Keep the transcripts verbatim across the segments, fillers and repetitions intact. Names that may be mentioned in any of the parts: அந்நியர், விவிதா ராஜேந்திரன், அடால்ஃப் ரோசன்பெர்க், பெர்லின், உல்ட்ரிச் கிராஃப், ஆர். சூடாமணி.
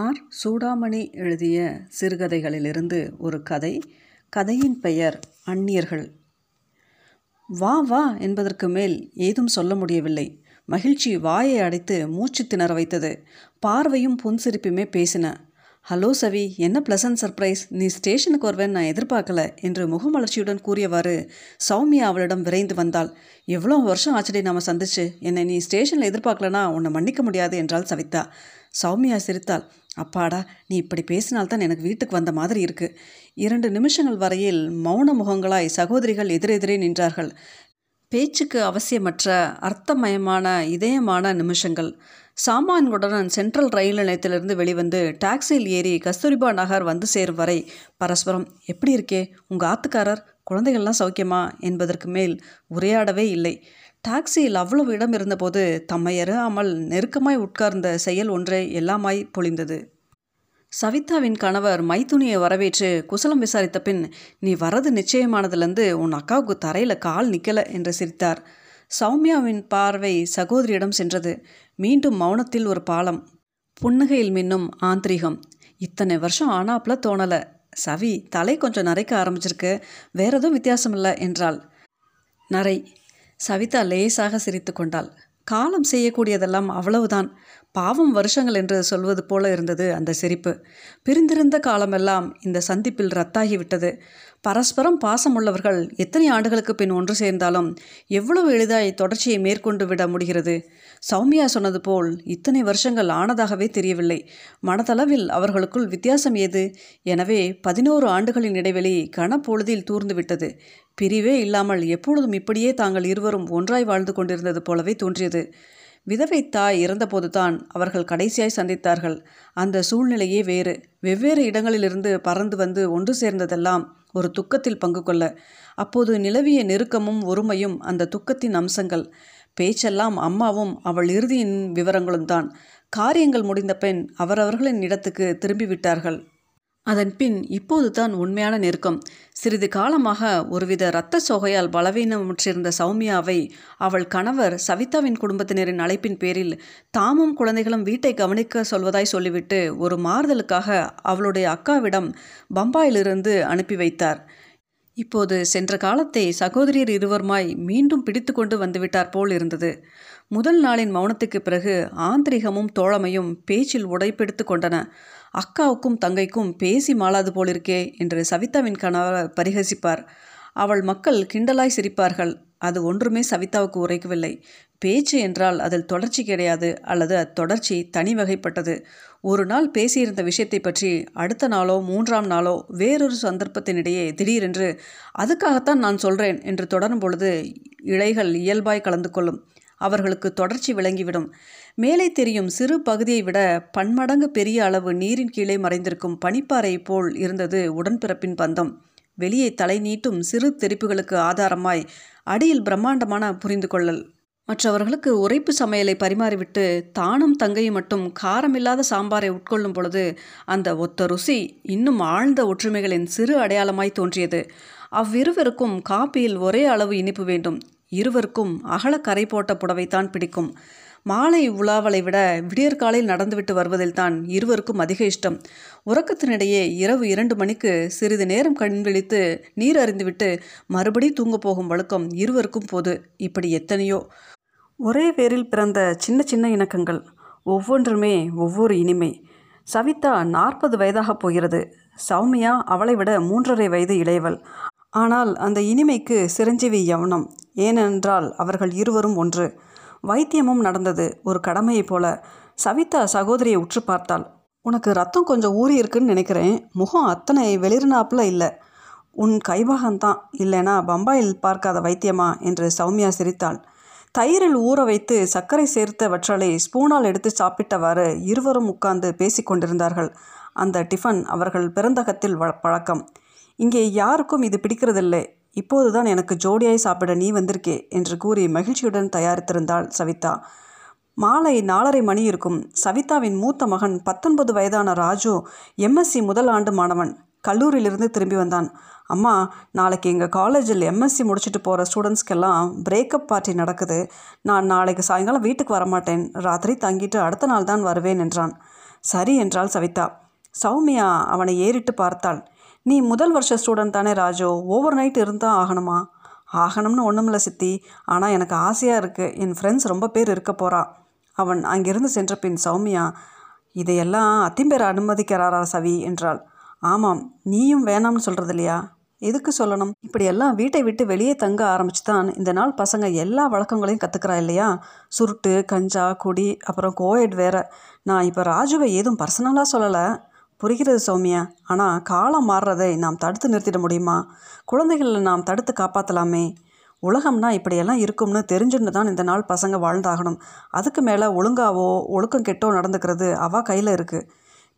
ஆர். சூடாமணி எழுதிய சிறுகதைகளிலிருந்து ஒரு கதை. கதையின் பெயர் அந்நியர்கள். வா வா என்பதற்கு மேல் ஏதும் சொல்ல முடியவில்லை. மகிழ்ச்சி வாயை அடைத்து மூச்சு திணற வைத்தது. பார்வையும் புன்சிரிப்புமே பேசின. ஹலோ சவி, என்ன ப்ளசன்ட் சர்ப்ரைஸ்! நீ ஸ்டேஷனுக்கு வருவேன் நான் எதிர்பார்க்கல என்று முகமலர்ச்சியுடன் கூறியவாறு சௌமியா அவளிடம் விரைந்து வந்தாள். எவ்வளோ வருஷம் ஆச்சடி நாம் சந்திச்சு, என்னை நீ ஸ்டேஷனில் எதிர்பார்க்கலனா உன்னை மன்னிக்க முடியாது என்றாள் சவிதா. சௌமியா சிரித்தாள். அப்பாடா, நீ இப்படி பேசினால்தான் எனக்கு வீட்டுக்கு வந்த மாதிரி இருக்குது. இரண்டு நிமிஷங்கள் வரையில் மௌன முகங்களாய் சகோதரிகள் எதிரெதிரே நின்றார்கள். பேச்சுக்கு அவசியமற்ற அர்த்தமயமான இதயமான நிமிஷங்கள். சாமான்களுடன் சென்ட்ரல் ரயில் நிலையத்திலிருந்து வெளிவந்து டாக்ஸியில் ஏறி கஸ்தூரிபா நகர் வந்து சேரும் வரை பரஸ்பரம் எப்படி இருக்கே, உங்கள் ஆத்துக்காரர், குழந்தைகள்லாம் சௌக்கியமா என்பதற்கு மேல் உரையாடவே இல்லை. டாக்ஸியில் அவ்வளவு இடம் இருந்தபோது தம்மை அறியாமல் நெருக்கமாய் உட்கார்ந்த செயல் ஒன்றே எல்லாமாய் பொழிந்தது. சவிதாவின் கணவர் மைத்துனியை வரவேற்று குசலம் விசாரித்த பின், நீ வரது நிச்சயமானதுலேருந்து உன் அக்காவுக்கு தரையில் கால் நிற்கலை என்று சிரித்தார். சௌமியாவின் பார்வை சகோதரியிடம் சென்றது. மீண்டும் மௌனத்தில் ஒரு பாலம், புன்னகையில் மின்னும் ஆந்திரிகம். இத்தனை வருஷம் ஆனாப்புல தோணலை. சவி, தலை கொஞ்சம் நரைக்க ஆரம்பிச்சிருக்கு, வேற எதுவும் வித்தியாசம் இல்லை என்றாள். நரை. சவிதா லேசாக சிரித்து கொண்டாள். காலம் செய்யக்கூடியதெல்லாம் அவ்வளவுதான். பாவம் வருஷங்கள் என்று சொல்வது போல இருந்தது அந்த சிரிப்பு. பிரிந்திருந்த காலமெல்லாம் இந்த சந்திப்பில் ரத்தாகிவிட்டது. பரஸ்பரம் பாசமுள்ளவர்கள் எத்தனை ஆண்டுகளுக்கு பின் ஒன்று சேர்ந்தாலும் எவ்வளவு எளிதாய் தொடர்ச்சியை மேற்கொண்டு விட முடிகிறது. சௌமியா சொன்னது போல் இத்தனை வருஷங்கள் ஆனதாகவே தெரியவில்லை. மனதளவில் அவர்களுக்குள் வித்தியாசம் ஏது? எனவே பதினோரு ஆண்டுகளின் இடைவெளி கனப்பொழுதில் தூர்ந்துவிட்டது. பிரிவே இல்லாமல் எப்பொழுதும் இப்படியே தாங்கள் இருவரும் ஒன்றாய் வாழ்ந்து கொண்டிருந்தது போலவே தோன்றியது. விதவை தாய் இறந்தபோதுதான் அவர்கள் கடைசியாய் சந்தித்தார்கள். அந்த சூழ்நிலையே வேறு. வெவ்வேறு இடங்களிலிருந்து பறந்து வந்து ஒன்று சேர்ந்ததெல்லாம் ஒரு துக்கத்தில் பங்கு கொள்ள. அப்போது நிலவிய நெருக்கமும் ஒருமையும் அந்த துக்கத்தின் அம்சங்கள். பேச்செல்லாம் அம்மாவும் அவள் இறுதியின் விவரங்களும் தான். காரியங்கள் முடிந்த பின் அவரவர்களின் இடத்துக்கு திரும்பிவிட்டார்கள். அதன் பின் இப்போது தான் உண்மையான நெருக்கம். சிறிது காலமாக ஒருவித இரத்த சோகையால் பலவீனமுற்றிருந்த சௌமியாவை அவள் கணவர் சவிதாவின் குடும்பத்தினரின் அழைப்பின் பேரில் தாமும் குழந்தைகளும் வீட்டை கவனிக்க சொல்வதாய் சொல்லிவிட்டு ஒரு மாறுதலுக்காக அவளுடைய அக்காவிடம் பம்பாயிலிருந்து அனுப்பி வைத்தார். இப்போது சென்ற காலத்தை சகோதரியர் இருவருமாய் மீண்டும் பிடித்து கொண்டு வந்துவிட்டார் போல் இருந்தது. முதல் நாளின் மௌனத்துக்கு பிறகு ஆந்திரிகமும் தோழமையும் பேச்சில் உடைப்பெடுத்து கொண்டன. அக்காவுக்கும் தங்கைக்கும் பேசி மாளாது போலிருக்கே என்று சவிதாவின் கணவர் பரிகசிப்பார். அவள் மக்கள் கிண்டலாய் சிரிப்பார்கள். அது ஒன்றுமே சவிதாவுக்கு உரைக்கவில்லை. பேச்சு என்றால் அதில் தொடர்ச்சி கிடையாது, அல்லது அத்தொடர்ச்சி தனி வகைப்பட்டது. ஒரு நாள் பேசியிருந்த விஷயத்தை பற்றி அடுத்த நாளோ மூன்றாம் நாளோ வேறொரு சந்தர்ப்பத்தினிடையே திடீரென்று அதுக்காகத்தான் நான் சொல்கிறேன் என்று தொடரும் பொழுது இழைகள் இயல்பாய் கலந்து கொள்ளும். அவர்களுக்கு தொடர்ச்சி விளங்கிவிடும். மேலே தெரியும் சிறு பகுதியை விட பன்மடங்கு பெரிய அளவு நீரின் கீழே மறைந்திருக்கும் பனிப்பாறை போல் இருந்தது உடன்பிறப்பின் பந்தம். வெளியே தலை நீட்டும் சிறு தெரிப்புகளுக்கு ஆதாரமாய் அடியில் பிரம்மாண்டமான புரிந்து கொள்ளல். மற்றவர்களுக்கு உரைப்பு சமையலை பரிமாறிவிட்டு தானும் தங்கையும் மட்டும் காரமில்லாத சாம்பாரை உட்கொள்ளும் பொழுது அந்த ஒத்த ருசி இன்னும் ஆழ்ந்த ஒற்றுமைகளின் சிறு அடையாளமாய் தோன்றியது. அவ்விருவருக்கும் காப்பியில் ஒரே அளவு இனிப்பு வேண்டும். இருவருக்கும் அகல கரை போட்ட புடவைத்தான் பிடிக்கும். மாலை உலாவலை விட விடியற்காலையில் நடந்துவிட்டு வருவதில்தான் இருவருக்கும் அதிக இஷ்டம். உறக்கத்தினிடையே இரவு இரண்டு மணிக்கு சிறிது நேரம் கண்விழித்து நீர் அருந்திவிட்டு மறுபடி தூங்க போகும் வழக்கம் இருவருக்கும் போது. இப்படி எத்தனையோ ஒரே வேரில் பிறந்த சின்ன சின்ன இணக்கங்கள், ஒவ்வொன்றுமே ஒவ்வொரு இனிமை. சவிதா நாற்பது வயதாக போகிறது. சௌமியா அவளை விட மூன்றரை வயது இளையவள். ஆனால் அந்த இனிமைக்கு சிரஞ்சீவி யவனம். ஏனென்றால் அவர்கள் இருவரும் ஒன்று. வைத்தியமும் நடந்தது ஒரு கடமையைப் போல. சவிதா சகோதரியை உற்று பார்த்தாள். உனக்கு ரத்தம் கொஞ்சம் ஊறி இருக்குன்னு நினைக்கிறேன். முகம் அத்தனை வெளிர்நாப்பில் இல்லை. உன் கைபாகம்தான், இல்லைனா பம்பாயில் பார்க்காத வைத்தியமா என்று சௌமியா சிரித்தாள். தயிரில் ஊற வைத்து சர்க்கரை சேர்த்த வற்றலை ஸ்பூனால் எடுத்து சாப்பிட்டவாறு இருவரும் உட்கார்ந்து பேசி கொண்டிருந்தார்கள். அந்த டிஃபன் அவர்கள் பிறந்தகத்தில் பழக்கம். இங்கே யாருக்கும் இது பிடிக்கிறதில்லை. இப்போதுதான் எனக்கு ஜோடியாய் சாப்பிட நீ வந்திருக்கே என்று கூறி மகிழ்ச்சியுடன் தயாரித்திருந்தாள் சவிதா. மாலை நாலரை மணி இருக்கும். சவிதாவின் மூத்த மகன் பத்தொன்பது வயதான ராஜு எம்எஸ்சி முதல் ஆண்டு மாணவன். கல்லூரியிலிருந்து திரும்பி வந்தான். அம்மா, நாளைக்கு எங்கள் காலேஜில் எம்எஸ்சி முடிச்சுட்டு போகிற ஸ்டூடெண்ட்ஸ்க்கெல்லாம் பிரேக்கப் பார்ட்டி நடக்குது. நான் நாளைக்கு சாயங்காலம் வீட்டுக்கு வரமாட்டேன், ராத்திரி தங்கிட்டு அடுத்த நாள் தான் வருவேன் என்றான். சரி என்றாள் சவிதா. சௌமியா அவனை ஏறிட்டு பார்த்தாள். நீ முதல் வருஷ ஸ்டூடெண்ட் தானே ராஜு, ஓவர் நைட் இருந்தால் ஆகணுமா? ஆகணும்னு ஒன்றும் இல்லை சித்தி, ஆனால் எனக்கு ஆசையாக இருக்குது. என் ஃப்ரெண்ட்ஸ் ரொம்ப பேர் இருக்க போகிறா. அவன் அங்கிருந்து சென்ற பின் சௌமியா, இதையெல்லாம் அத்திம்பேரை அனுமதிக்கிறாரா சவி என்றாள். ஆமாம், நீயும் வேணாம்னு சொல்கிறது இல்லையா? எதுக்கு சொல்லணும்? இப்படியெல்லாம் வீட்டை விட்டு வெளியே தங்க ஆரம்பிச்சு தான் இந்த நாள் பசங்க எல்லா வழக்கங்களையும் கற்றுக்கிறா இல்லையா? சுருட்டு, கஞ்சா, குடி, அப்புறம் கோயட் வேறு. நான் இப்போ ராஜுவை ஏதும் பர்சனலாக சொல்லலை, புரிகிறது சௌமியா. ஆனால் காலம் மாறுறதை நாம் தடுத்து நிறுத்திட முடியுமா? குழந்தைகளை நாம் தடுத்து காப்பாற்றலாமே. உலகம்னா இப்படியெல்லாம் இருக்கும்னு தெரிஞ்சுன்னு தான் இந்த நாள் பசங்க வாழ்ந்தாகணும். அதுக்கு மேலே ஒழுங்காவோ ஒழுக்கம் கெட்டோ நடந்துக்கிறது அவள் கையில் இருக்குது.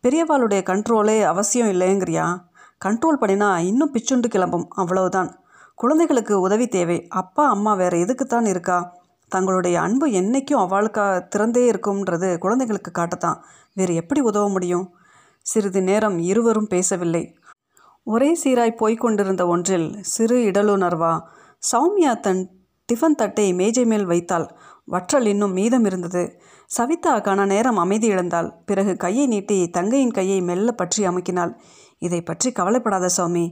பெரியவாளுடைய கண்ட்ரோலே அவசியம் இல்லைங்கிறியா? கண்ட்ரோல் பண்ணினா இன்னும் பிச்சுண்டு கிளம்பும், அவ்வளவுதான். குழந்தைகளுக்கு உதவி தேவை. அப்பா அம்மா வேறு எதுக்குத்தான் இருக்கா? தங்களுடைய அன்பு என்றைக்கும் அவளுக்கா திறந்தே இருக்கும்ன்றது குழந்தைகளுக்கு காட்டத்தான். வேறு எப்படி உதவ முடியும்? சிறிது நேரம் இருவரும் பேசவில்லை. ஒரே சீராய் போய்கொண்டிருந்த ஒன்றில் சிறு இடலுணர்வா. சௌமியா தன் டிஃபன் தட்டை மேஜை மேல் வைத்தாள். வற்றல் இன்னும் மீதம் இருந்தது. சவிதாக்கான நேரம் அமைதி இழந்தாள். பிறகு கையை நீட்டி தங்கையின் கையை மெல்ல பற்றி அமுக்கினாள். இதை பற்றி கவலைப்படாத சௌமி,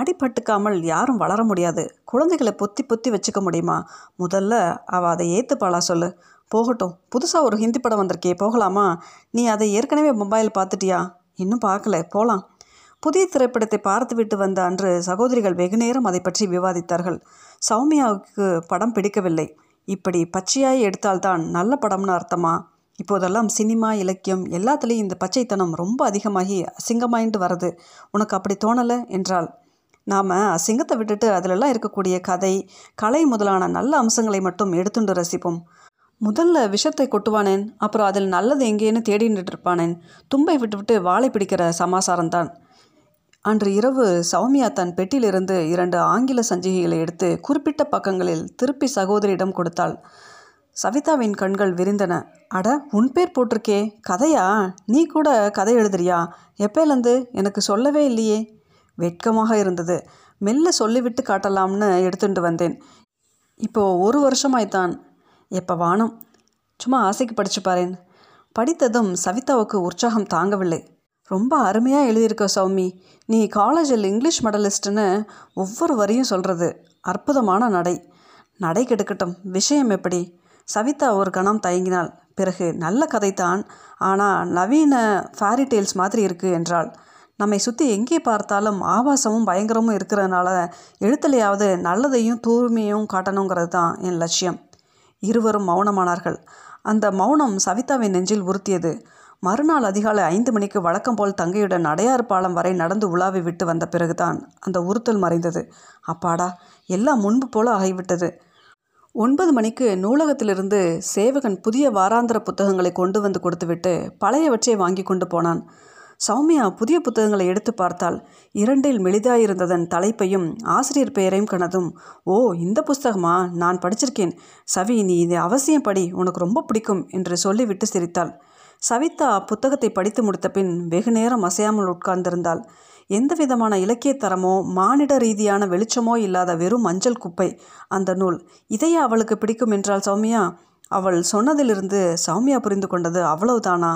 அடிபட்டுக்காமல் யாரும் வளர முடியாது. குழந்தைகளை பொத்தி பொத்தி வச்சுக்க முடியுமா? முதல்ல அவள் அதை ஏற்றுப்பாளா சொல்லு. போகட்டும், புதுசாக ஒரு ஹிந்தி படம் வந்திருக்கே, போகலாமா? நீ அதை ஏற்கனவே மொபைல் பார்த்துட்டியா? இன்னும் பார்க்கல, போகலாம். புதிய திரைப்படத்தை பார்த்து விட்டு வந்த அன்று சகோதரிகள் வெகுநேரம் அதை பற்றி விவாதித்தார்கள். சௌமியாவுக்கு படம் பிடிக்கவில்லை. இப்படி பச்சையாய் எடுத்தால்தான் நல்ல படம்னு அர்த்தமா? இப்போதெல்லாம் சினிமா, இலக்கியம் எல்லாத்துலேயும் இந்த பச்சைத்தனம் ரொம்ப அதிகமாகி அசிங்கமாயின்ட்டு வருது. உனக்கு அப்படி தோணலை என்றால், நாம் அசிங்கத்தை விட்டுட்டு அதிலெல்லாம் இருக்கக்கூடிய கதை, கலை முதலான நல்ல அம்சங்களை மட்டும் எடுத்துண்டு ரசிப்போம். முதல்ல விஷத்தை கொட்டுவானேன், அப்புறம் அதில் நல்லது எங்கேன்னு தேடிட்டு இருப்பானேன். தும்பை விட்டுவிட்டு வாழை பிடிக்கிற சமாசாரம்தான். அன்று இரவு சௌமியா தன் பெட்டியிலிருந்து இரண்டு ஆங்கில சஞ்சிகைகளை எடுத்து குறிப்பிட்ட பக்கங்களில் திருப்பி சகோதரியிடம் கொடுத்தாள். சவிதாவின் கண்கள் விரிந்தன. அட, உன் பேர் போட்டிருக்கே, கதையா? நீ கூட கதை எழுதுறியா? எப்போலேருந்து? எனக்கு சொல்லவே இல்லையே. வெட்கமாக இருந்தது. மெல்ல சொல்லிவிட்டு காட்டலாம்னு எடுத்துட்டு வந்தேன். இப்போது ஒரு வருஷமாய்த்தான். எப்போ வானம், சும்மா ஆசைக்கு படித்து பாரேன். படித்ததும் சவிதாவுக்கு உற்சாகம் தாங்கவில்லை. ரொம்ப அருமையாக எழுதியிருக்க சௌமி, நீ காலேஜில் இங்கிலீஷ் மெடலிஸ்ட்டுன்னு ஒவ்வொரு வரியும் சொல்கிறது அற்புதமான நடை. நடை கெடுக்கட்டும், விஷயம் எப்படி? சவிதா ஒரு கணம் தயங்கினாள். பிறகு, நல்ல கதைத்தான், ஆனால் நவீன ஃபேரி டெய்ல்ஸ் மாதிரி இருக்குது என்றாள். நம்மை சுற்றி எங்கே பார்த்தாலும் ஆபாசமும் பயங்கரமும் இருக்கிறதுனால எழுத்துலையாவது நல்லதையும் தூய்மையும் காட்டணுங்கிறது தான் என் லட்சியம். இருவரும் மௌனமானார்கள். அந்த மௌனம் சவிதாவின் நெஞ்சில் உறுத்தியது. மறுநாள் அதிகாலை ஐந்து மணிக்கு வழக்கம் போல் தங்கையுடன் அடையாறு பாலம் வரை நடந்து உலாவி விட்டு வந்த பிறகுதான் அந்த உறுத்தல் மறைந்தது. அப்பாடா, எல்லாம் முன்பு போல ஆகிவிட்டது. ஒன்பது மணிக்கு நூலகத்திலிருந்து சேவகன் புதிய வாராந்திர புத்தகங்களை கொண்டு வந்து கொடுத்துவிட்டு பழையவற்றை வாங்கி கொண்டு போனான். சௌமியா புதிய புத்தகங்களை எடுத்து பார்த்தாள். இரண்டில் மெளிதாயிருந்ததன் தலைப்பையும் ஆசிரியர் பெயரையும் கண்டதும், ஓ, இந்த புஸ்தகமா? நான் படிச்சிருக்கேன் சவி, நீ இதை அவசியம் படி, உனக்கு ரொம்ப பிடிக்கும் என்று சொல்லிவிட்டு சிரித்தாள். சவிதா புத்தகத்தை படித்து முடித்த பின் வெகு நேரம் அசையாமல் உட்கார்ந்திருந்தாள். எந்த விதமான இலக்கிய தரமோ மானிட ரீதியான வெளிச்சமோ இல்லாத வெறும் மஞ்சள் குப்பை அந்த நூல். இதையே அவளுக்கு பிடிக்கும் என்றாள் சௌமியா. அவள் சொன்னதிலிருந்து சௌமியா புரிந்து கொண்டது அவ்வளவுதானா?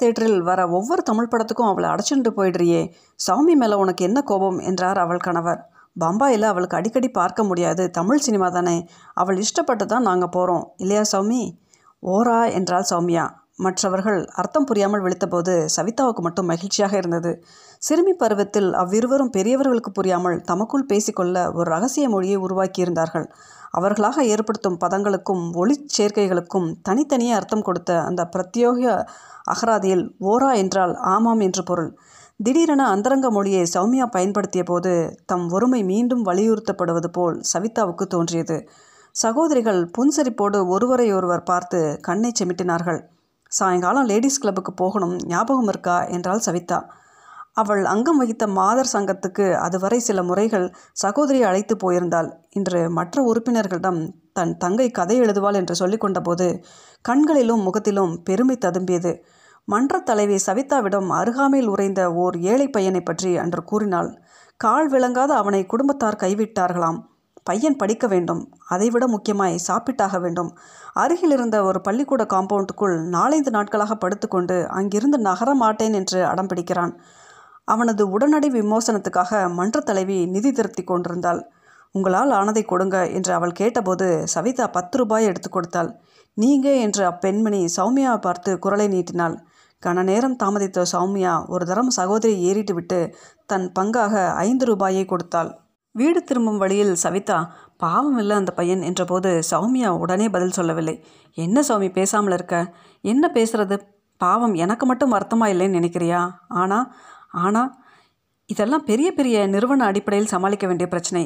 தியேட்டரில் வர ஒவ்வொரு தமிழ் படத்துக்கும் அவளை அடைச்சுட்டு போயிடுறியே, சௌமி மேலே உனக்கு என்ன கோபம் என்றார் அவள் கணவர். பம்பாயில் அவளுக்கு அடிக்கடி பார்க்க முடியாது, தமிழ் சினிமா தானே, அவள் இஷ்டப்பட்டு தான் நாங்கள் போகிறோம் இல்லையா சௌமி? ஓரா என்றாள் சௌமியா. மற்றவர்கள் அர்த்தம் புரியாமல் விழித்தபோது சவிதாவுக்கு மட்டும் மகிழ்ச்சியாக இருந்தது. சிறுமி பருவத்தில் அவ்விருவரும் பெரியவர்களுக்கு புரியாமல் தமக்குள் பேசிக்கொள்ள ஒரு ரகசிய மொழியை உருவாக்கியிருந்தார்கள். அவர்களாக ஏற்படுத்தும் பதங்களுக்கும் ஒளி சேர்க்கைகளுக்கும் தனித்தனியே அர்த்தம் கொடுத்த அந்த பிரத்யோக அகராதியில் ஓரா என்றால் ஆமாம் என்று பொருள். திடீரென அந்தரங்க மொழியை சௌமியா பயன்படுத்திய போது தம் ஒருமை மீண்டும் வலியுறுத்தப்படுவது போல் சவிதாவுக்கு தோன்றியது. சகோதரிகள் புன்சரிப்போடு ஒருவரை ஒருவர் பார்த்து கண்ணை செமிட்டினார்கள். சாயங்காலம் லேடிஸ் கிளப்புக்கு போகணும், ஞாபகம் இருக்கா என்றாள் சவிதா. அவள் அங்கம் வகித்த மாதர் சங்கத்துக்கு அதுவரை சில முறைகள் சகோதரி அழைத்து போயிருந்தாள். இன்று மற்ற உறுப்பினர்களிடம் தன் தங்கை கதை எழுதுவாள் என்று சொல்லிக்கொண்ட போது கண்களிலும் முகத்திலும் பெருமை ததும்பியது. மன்ற தலைவி சவிதாவிடம் அருகாமையில் உறைந்த ஓர் ஏழை பையனை பற்றி அன்று கூறினாள். கால் விளங்காத அவனை குடும்பத்தார் கைவிட்டார்களாம். பையன் படிக்க வேண்டும், அதைவிட முக்கியமாய் சாப்பிட்டாக வேண்டும். அருகில் இருந்த ஒரு பள்ளிக்கூட காம்பவுண்டுக்குள் நாலந்து நாட்களாக படுத்துக்கொண்டு அங்கிருந்து நகர மாட்டேன் என்று அடம் பிடிக்கிறான். அவனது உடனடி விமோசனத்துக்காக மன்ற தலைவி நிதி திருத்தி கொண்டிருந்தாள். உங்களால் ஆனதை கொடுங்க என்று அவள் கேட்டபோது சவிதா பத்து ரூபாய் எடுத்து கொடுத்தாள். நீங்க என்று அப்பெண்மணி சௌமியாவை பார்த்து குரலை நீட்டினாள். கன நேரம் தாமதித்த சௌமியா ஒரு தரம் சகோதரி ஏறிட்டு விட்டு தன் பங்காக ஐந்து ரூபாயை கொடுத்தாள். வீடு திரும்பும் வழியில் சவிதா பாவம் இல்லை அந்த பையன் என்றபோது சௌமியா உடனே பதில் சொல்லவில்லை. என்ன சௌமி பேசாமல் இருக்க? என்ன பேசுறது? பாவம் எனக்கு மட்டும் வருத்தமா இல்லைன்னு நினைக்கிறியா? ஆனால் ஆனால் இதெல்லாம் பெரிய பெரிய நிறுவன அடிப்படையில் சமாளிக்க வேண்டிய பிரச்சனை.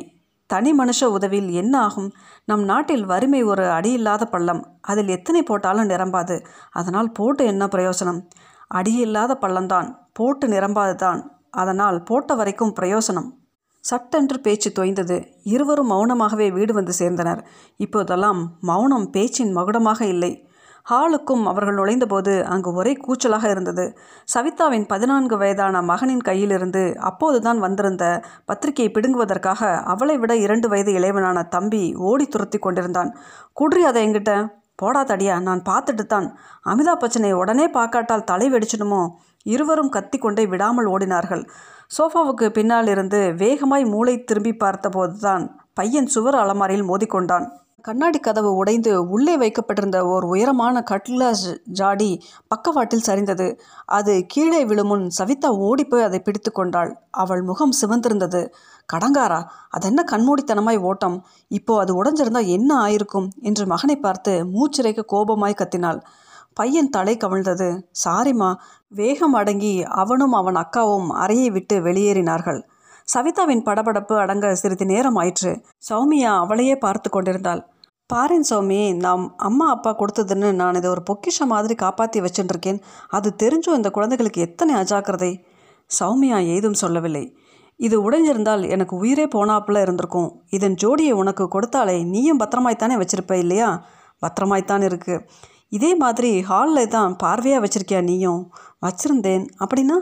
தனி மனுஷ உதவியில் என்ன ஆகும்? நம் நாட்டில் வறுமை ஒரு அடியில்லாத பள்ளம். அதில் எத்தனை போட்டாலும் நிரம்பாது. அதனால் போட்டு என்ன பிரயோசனம்? அடியில்லாத பள்ளம்தான், போட்டு நிரம்பாது தான், அதனால் போட்ட வரைக்கும் பிரயோசனம். சட்டென்று பேச்சு தோய்ந்தது. இருவரும் மௌனமாகவே வீடு வந்து சேர்ந்தனர். இப்போதெல்லாம் மௌனம் பேச்சின் மகுடமாக இல்லை. ஹாலுக்கும் அவர்கள் நுழைந்தபோது அங்கு ஒரே கூச்சலாக இருந்தது. சவிதாவின் பதினான்கு வயதான மகனின் கையிலிருந்து அப்போதுதான் வந்திருந்த பத்திரிகையை பிடுங்குவதற்காக அவளை விட இரண்டு வயது இளைவனான தம்பி ஓடி துரத்தி கொண்டிருந்தான். குட்ரி அதை எங்கிட்ட போடா தடியா, நான் பார்த்துட்டு தான். அமிதாப் பச்சனை உடனே பார்க்காட்டால் தலை வெடிச்சிடுமோ? இருவரும் கத்திக்கொண்டே விடாமல் ஓடினார்கள். சோஃபாவுக்கு பின்னால் இருந்து வேகமாய் மூளை திரும்பி பார்த்தபோதுதான் பையன் சுவர் அலமாரியில் மோதிக்கொண்டான். கண்ணாடி கதவு உடைந்து உள்ளே வைக்கப்பட்டிருந்த ஓர் உயரமான கட்லா ஜாடி பக்கவாட்டில் சரிந்தது. அது கீழே விழுமுன் சவிதா ஓடிப்போய் அதை பிடித்து கொண்டாள். அவள் முகம் சிவந்திருந்தது. கடங்காரா, அதென்ன கண்மூடித்தனமாய் ஓட்டம்? இப்போ அது உடைஞ்சிருந்தா என்ன ஆயிருக்கும் என்று மகனை பார்த்து மூச்சிறைக்க கோபமாய் கத்தினாள். பையன் தலை கவிழ்ந்தது. சாரிம்மா. வேகம் அடங்கி அவனும் அவன் அக்காவும் அறையை விட்டு வெளியேறினார்கள். சவிதாவின் படபடப்பு அடங்க சிறிது நேரம் ஆயிற்று. சௌமியா அவளையே பார்த்து கொண்டிருந்தாள். பாரின் சௌமி, நாம் அம்மா அப்பா கொடுத்ததுன்னு நான் இதை ஒரு பொக்கிஷ மாதிரி காப்பாற்றி வச்சுட்டுருக்கேன். அது தெரிஞ்சும் இந்த குழந்தைகளுக்கு எத்தனை அஜாக்கிரதை. சௌமியா ஏதும் சொல்லவில்லை. இது உடைஞ்சிருந்தால் எனக்கு உயிரே போனாப்புல இருந்திருக்கும். இதன் ஜோடியை உனக்கு கொடுத்தாலே நீயும் பத்திரமாய்த்தானே வச்சிருப்ப இல்லையா? பத்திரமாய்த்தான் இருக்கு. இதே மாதிரி ஹாலில் தான் பார்வையாக வச்சிருக்கியா நீயும்? வச்சிருந்தேன். அப்படின்னா?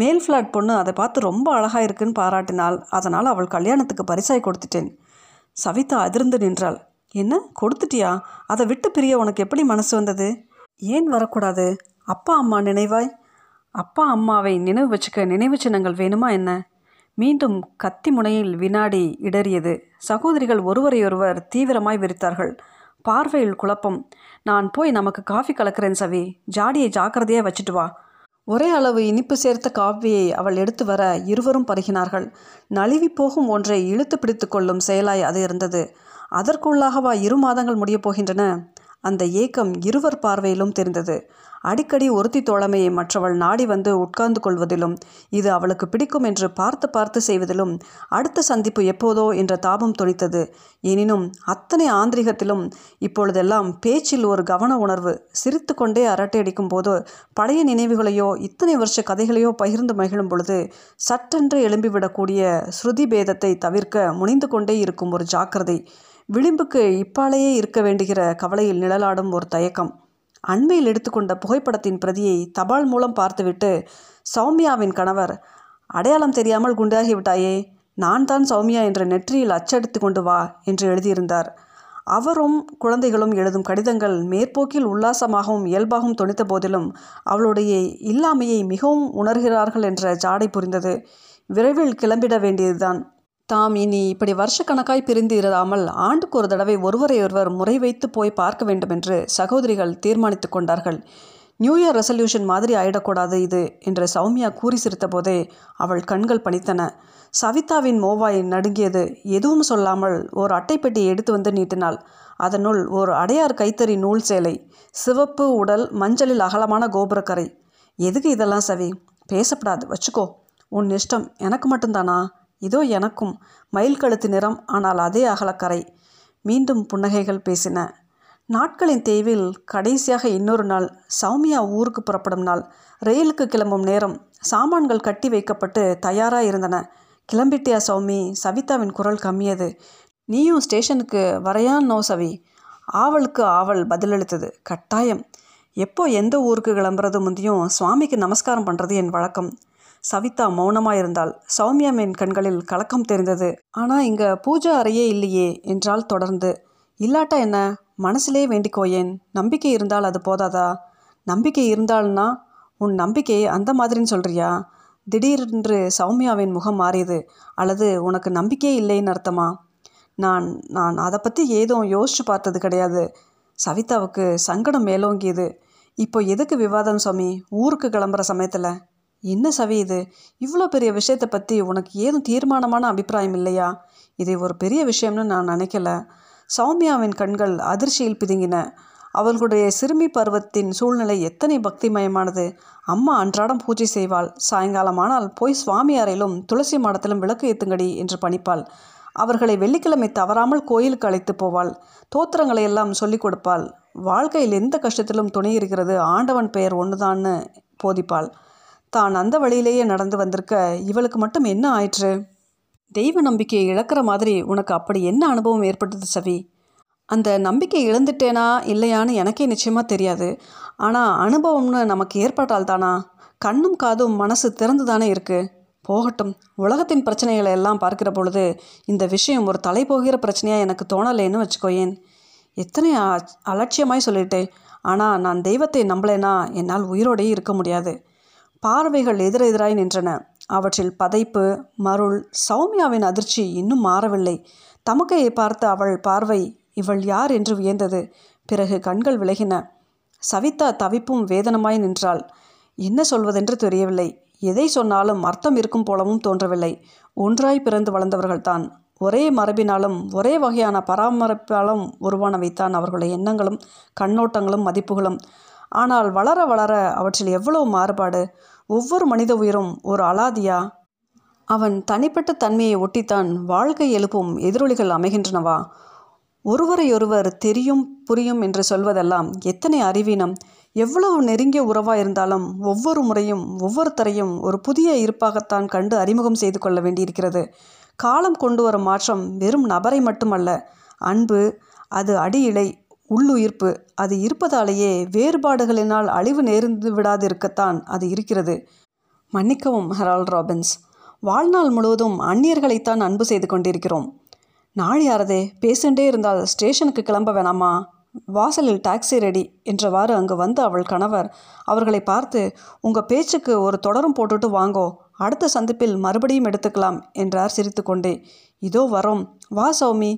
மேல் ஃப்ளாட் பொண்ணு அதை பார்த்து ரொம்ப அழகாக இருக்குன்னு பாராட்டினாள். அதனால் அவள் கல்யாணத்துக்கு பரிசாய் கொடுத்துட்டேன். சவிதா அதிர்ந்து நின்றாள். என்ன, கொடுத்துட்டியா? அதை விட்டு பிரிய உனக்கு எப்படி மனசு வந்தது? ஏன் வரக்கூடாது? அப்பா அம்மா நினைவாய். அப்பா அம்மாவை நினைவு வச்சுக்க நினைவு சின்னங்கள் வேணுமா என்ன? மீண்டும் கத்தி முனையில் வினாடி இடறியது. சகோதரிகள் ஒருவரையொருவர் தீவிரமாய் விரித்தார்கள். பார்வையில் குழப்பம். நான் போய் நமக்கு காஃபி கலக்கிறேன் சவி, ஜாடியை ஜாக்கிரதையாக வச்சுட்டு வா. ஒரே அளவு இனிப்பு சேர்த்த காஃபியை அவள் எடுத்து வர இருவரும் பருகினார்கள். நழுவி போகும் ஒன்றை இழுத்து பிடித்து கொள்ளும் செயலாய் அது இருந்தது. அதற்குள்ளாகவா இரு மாதங்கள் முடியப் போகின்றன? அந்த ஏக்கம் இருவர் பார்வையிலும் தெரிந்தது. அடிக்கடி ஒருத்தி தோழமையை மற்றவள் நாடி வந்து உட்கார்ந்து கொள்வதிலும், இது அவளுக்கு பிடிக்கும் என்று பார்த்து பார்த்து செய்வதிலும் அடுத்த சந்திப்பு எப்போதோ என்ற தாபம் துணித்தது. எனினும் அத்தனை ஆந்திரிகத்திலும் இப்பொழுதெல்லாம் பேச்சில் ஒரு கவன உணர்வு. சிரித்து கொண்டே அரட்டையடிக்கும் போது பழைய நினைவுகளையோ இத்தனை வருஷ கதைகளையோ பகிர்ந்து மகிழும் பொழுது சட்டென்று எழும்பிவிடக்கூடிய ஸ்ருதி பேதத்தை தவிர்க்க முனைந்து கொண்டே இருக்கும் ஒரு ஜாக்கிரதை. விளிம்புக்கு இப்பாலேயே இருக்க வேண்டுகிற கவலையில் நிழலாடும் ஒரு தயக்கம். அண்மையில் எடுத்துக்கொண்ட புகைப்படத்தின் பிரதியை தபால் மூலம் பார்த்துவிட்டு சௌமியாவின் கணவர், அடையாளம் தெரியாமல் குண்டாகிவிட்டாயே, நான் தான் சௌமியா என்று நெற்றியில் அச்சடித்து கொண்டு வா என்று எழுதியிருந்தார். அவரும் குழந்தைகளும் எழுதும் கடிதங்கள் மேற்போக்கில் உல்லாசமாகவும் இயல்பாகவும் துணித்த போதிலும் அவளுடைய இல்லாமையை மிகவும் உணர்கிறார்கள் என்ற ஜாடை புரிந்தது. விரைவில் கிளம்பிட வேண்டியதுதான். தாம் இனி இப்படி வருஷக்கணக்காய் பிரிந்து இராமல் ஆண்டுக்கு ஒரு தடவை ஒருவரையொருவர் முறை வைத்து போய் பார்க்க வேண்டும் என்று சகோதரிகள் தீர்மானித்து கொண்டார்கள். நியூ இயர் ரெசல்யூஷன் மாதிரி ஆயிடக்கூடாது இது என்று சௌமியா கூறி சிரித்த போதே அவள் கண்கள் பணித்தன. சவிதாவின் மோவாய் நடுங்கியது. எதுவும் சொல்லாமல் ஒரு அட்டைப்பெட்டி எடுத்து வந்து நீட்டினாள். அதனுள் ஒரு அடையார் கைத்தறி நூல் சேலை, சிவப்பு உடல், மஞ்சளில் அகலமான கோபுரக்கரை. எதுக்கு இதெல்லாம் சவி? பேசப்படாது, வச்சுக்கோ, உன் இஷ்டம். எனக்கு மட்டும்தானா? இதோ எனக்கும். மயில் கழுத்து நிறம், ஆனால் அதே அகலக்கரை. மீண்டும் புன்னகைகள் பேசின. நாட்களின் தேய்வில் கடைசியாக இன்னொரு நாள். சௌமியா ஊருக்கு புறப்படும் நாள். ரயிலுக்கு கிளம்பும் நேரம். சாமான்கள் கட்டி வைக்கப்பட்டு தயாராக இருந்தன. கிளம்பிட்டியா சௌமி? சவிதாவின் குரல் கம்மியது. நீயும் ஸ்டேஷனுக்கு வரையான்? நோ சவி. ஆவலுக்கு ஆவல் பதிலளித்தது. கட்டாயம். எப்போ எந்த ஊருக்கு கிளம்புறது முந்தியும் சுவாமிக்கு நமஸ்காரம் பண்ணுறது என் வழக்கம். சவிதா மௌனமாயிருந்தாள். சௌமியாவின் கண்களில் கலக்கம் தெரிந்தது. ஆனால் இங்கே பூஜா அறையே இல்லையே என்றால் தொடர்ந்து, இல்லாட்டா என்ன, மனசிலே வேண்டிக்கோயேன், நம்பிக்கை இருந்தால் அது போதாதா? நம்பிக்கை இருந்தால்னா உன் நம்பிக்கையை அந்த மாதிரின்னு சொல்கிறியா? திடீரென்று சௌமியாவின் முகம் மாறியது. அல்லது உனக்கு நம்பிக்கையே இல்லைன்னு அர்த்தமா? நான் நான் அதை பற்றி ஏதும் யோசிச்சு பார்த்தது கிடையாது. சவிதாவுக்கு சங்கடம் மேலோங்கியது. இப்போ எதுக்கு விவாதம் சாமி? ஊருக்கு கிளம்புற சமயத்தில் என்ன சவி இது? இவ்வளோ பெரிய விஷயத்தை பற்றி உனக்கு ஏதும் தீர்மானமான அபிப்பிராயம் இல்லையா? இதை ஒரு பெரிய விஷயம்னு நான் நினைக்கல. சௌமியாவின் கண்கள் அதிர்ச்சியில் பிதுங்கின. அவர்களுடைய சிறுமி பருவத்தின் சூழ்நிலை எத்தனை பக்திமயமானது! அம்மா அன்றாடம் பூஜை செய்வாள். சாயங்காலமானால் போய் சுவாமி அறையிலும் துளசி மாடத்திலும் விளக்கு ஏத்துங்கடி என்று பணிப்பாள். அவர்களை வெள்ளிக்கிழமை தவறாமல் கோயிலுக்கு அழைத்து போவாள். தோத்திரங்களை எல்லாம் சொல்லிக் கொடுப்பாள். வாழ்க்கையில் எந்த கஷ்டத்திலும் துணை இருக்கிறது ஆண்டவன் பெயர் ஒன்றுதான்னு போதிப்பாள். தான் அந்த வழியிலேயே நடந்து வந்திருக்க இவளுக்கு மட்டும் என்ன ஆயிற்று? தெய்வ நம்பிக்கையை இழக்கிற மாதிரி உனக்கு அப்படி என்ன அனுபவம் ஏற்பட்டது சவி? அந்த நம்பிக்கை இழந்துட்டேனா இல்லையான்னு எனக்கே நிச்சயமாக தெரியாது. ஆனால் அனுபவம்னு நமக்கு ஏற்பட்டால் தானா? கண்ணும் காதும் மனசு திறந்து தானே இருக்குது. போகட்டும், உலகத்தின் பிரச்சனைகளை எல்லாம் பார்க்கிற பொழுது இந்த விஷயம் ஒரு தலைபோகிற பிரச்சனையாக எனக்கு தோணலைன்னு வச்சுக்கோயேன். எத்தனை அலட்சியமாய் சொல்லிட்டேன். ஆனால் நான் தெய்வத்தை நம்பலைன்னா என்னால் உயிரோடையே இருக்க முடியாது. பார்வைகள் எதிரெதிராய் நின்றன. அவற்றில் பதைப்பு, மருள். சௌமியாவின் அதிர்ச்சி இன்னும் மாறவில்லை. தமக்கையை பார்த்த அவள் பார்வை இவள் யார் என்று வியந்தது. பிறகு கண்கள் விலகின. சவிதா தவிப்பும் வேதனமாய் நின்றாள். என்ன சொல்வதென்று தெரியவில்லை. எதை சொன்னாலும் அர்த்தம் இருக்கும் போலவும் தோன்றவில்லை. ஒன்றாய் பிறந்து வளர்ந்தவர்கள்தான். ஒரே மரபினாலும் ஒரே வகையான பராமரிப்பாலும் உருவானவைத்தான் அவர்களுடைய எண்ணங்களும் கண்ணோட்டங்களும் மதிப்புகளும். ஆனால் வளர வளர அவற்றில் எவ்வளவு மாறுபாடு! ஒவ்வொரு மனித உயிரும் ஒரு அலாதியா? அவன் தனிப்பட்ட தன்மையை ஒட்டித்தான் வாழ்க்கை எழுப்பும் எதிரொலிகள் அமைகின்றனவா? ஒருவரையொருவர் தெரியும் புரியும் என்று சொல்வதெல்லாம் எத்தனை அறிவீனம்! எவ்வளவு நெருங்கிய உறவாக இருந்தாலும் ஒவ்வொரு முறையும் ஒவ்வொருத்தரையும் ஒரு புதிய இருப்பாகத்தான் கண்டு அறிமுகம் செய்து கொள்ள வேண்டியிருக்கிறது. காலம் கொண்டு வரும் மாற்றம் வெறும் நபரை மட்டுமல்ல, அன்பு, அது அடியிலை, உள்ளுயிர்ப்பு. அது இருப்பதாலேயே வேறுபாடுகளினால் அழிவு நேர்ந்து விடாது இருக்கத்தான் அது இருக்கிறது. மன்னிக்கவும் ஹெரால்ட் ராபின்ஸ், வாழ்நாள் முழுவதும் அந்நியர்களைத்தான் அன்பு செய்து கொண்டிருக்கிறோம். நாள் யாரதே பேசிகிட்டே இருந்தால் ஸ்டேஷனுக்கு கிளம்ப வேணாமா? வாசலில் டாக்ஸி ரெடி என்றவாறு அங்கு வந்த அவள் கணவர் அவர்களை பார்த்து, உங்கள் பேச்சுக்கு ஒரு தொடரும் போட்டுட்டு வாங்கோ, அடுத்த சந்திப்பில் மறுபடியும் எடுத்துக்கலாம் என்றார் சிரித்து கொண்டே. இதோ வரோம், வா சௌமி.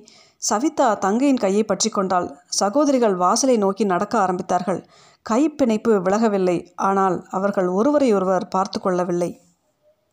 சவிதா தங்கையின் கையை பற்றி கொண்டாள். சகோதரிகள் வாசலை நோக்கி நடக்க ஆரம்பித்தார்கள். கைப்பிணைப்பு விலகவில்லை. ஆனால் அவர்கள் ஒருவரையொருவர் பார்த்து கொள்ளவில்லை.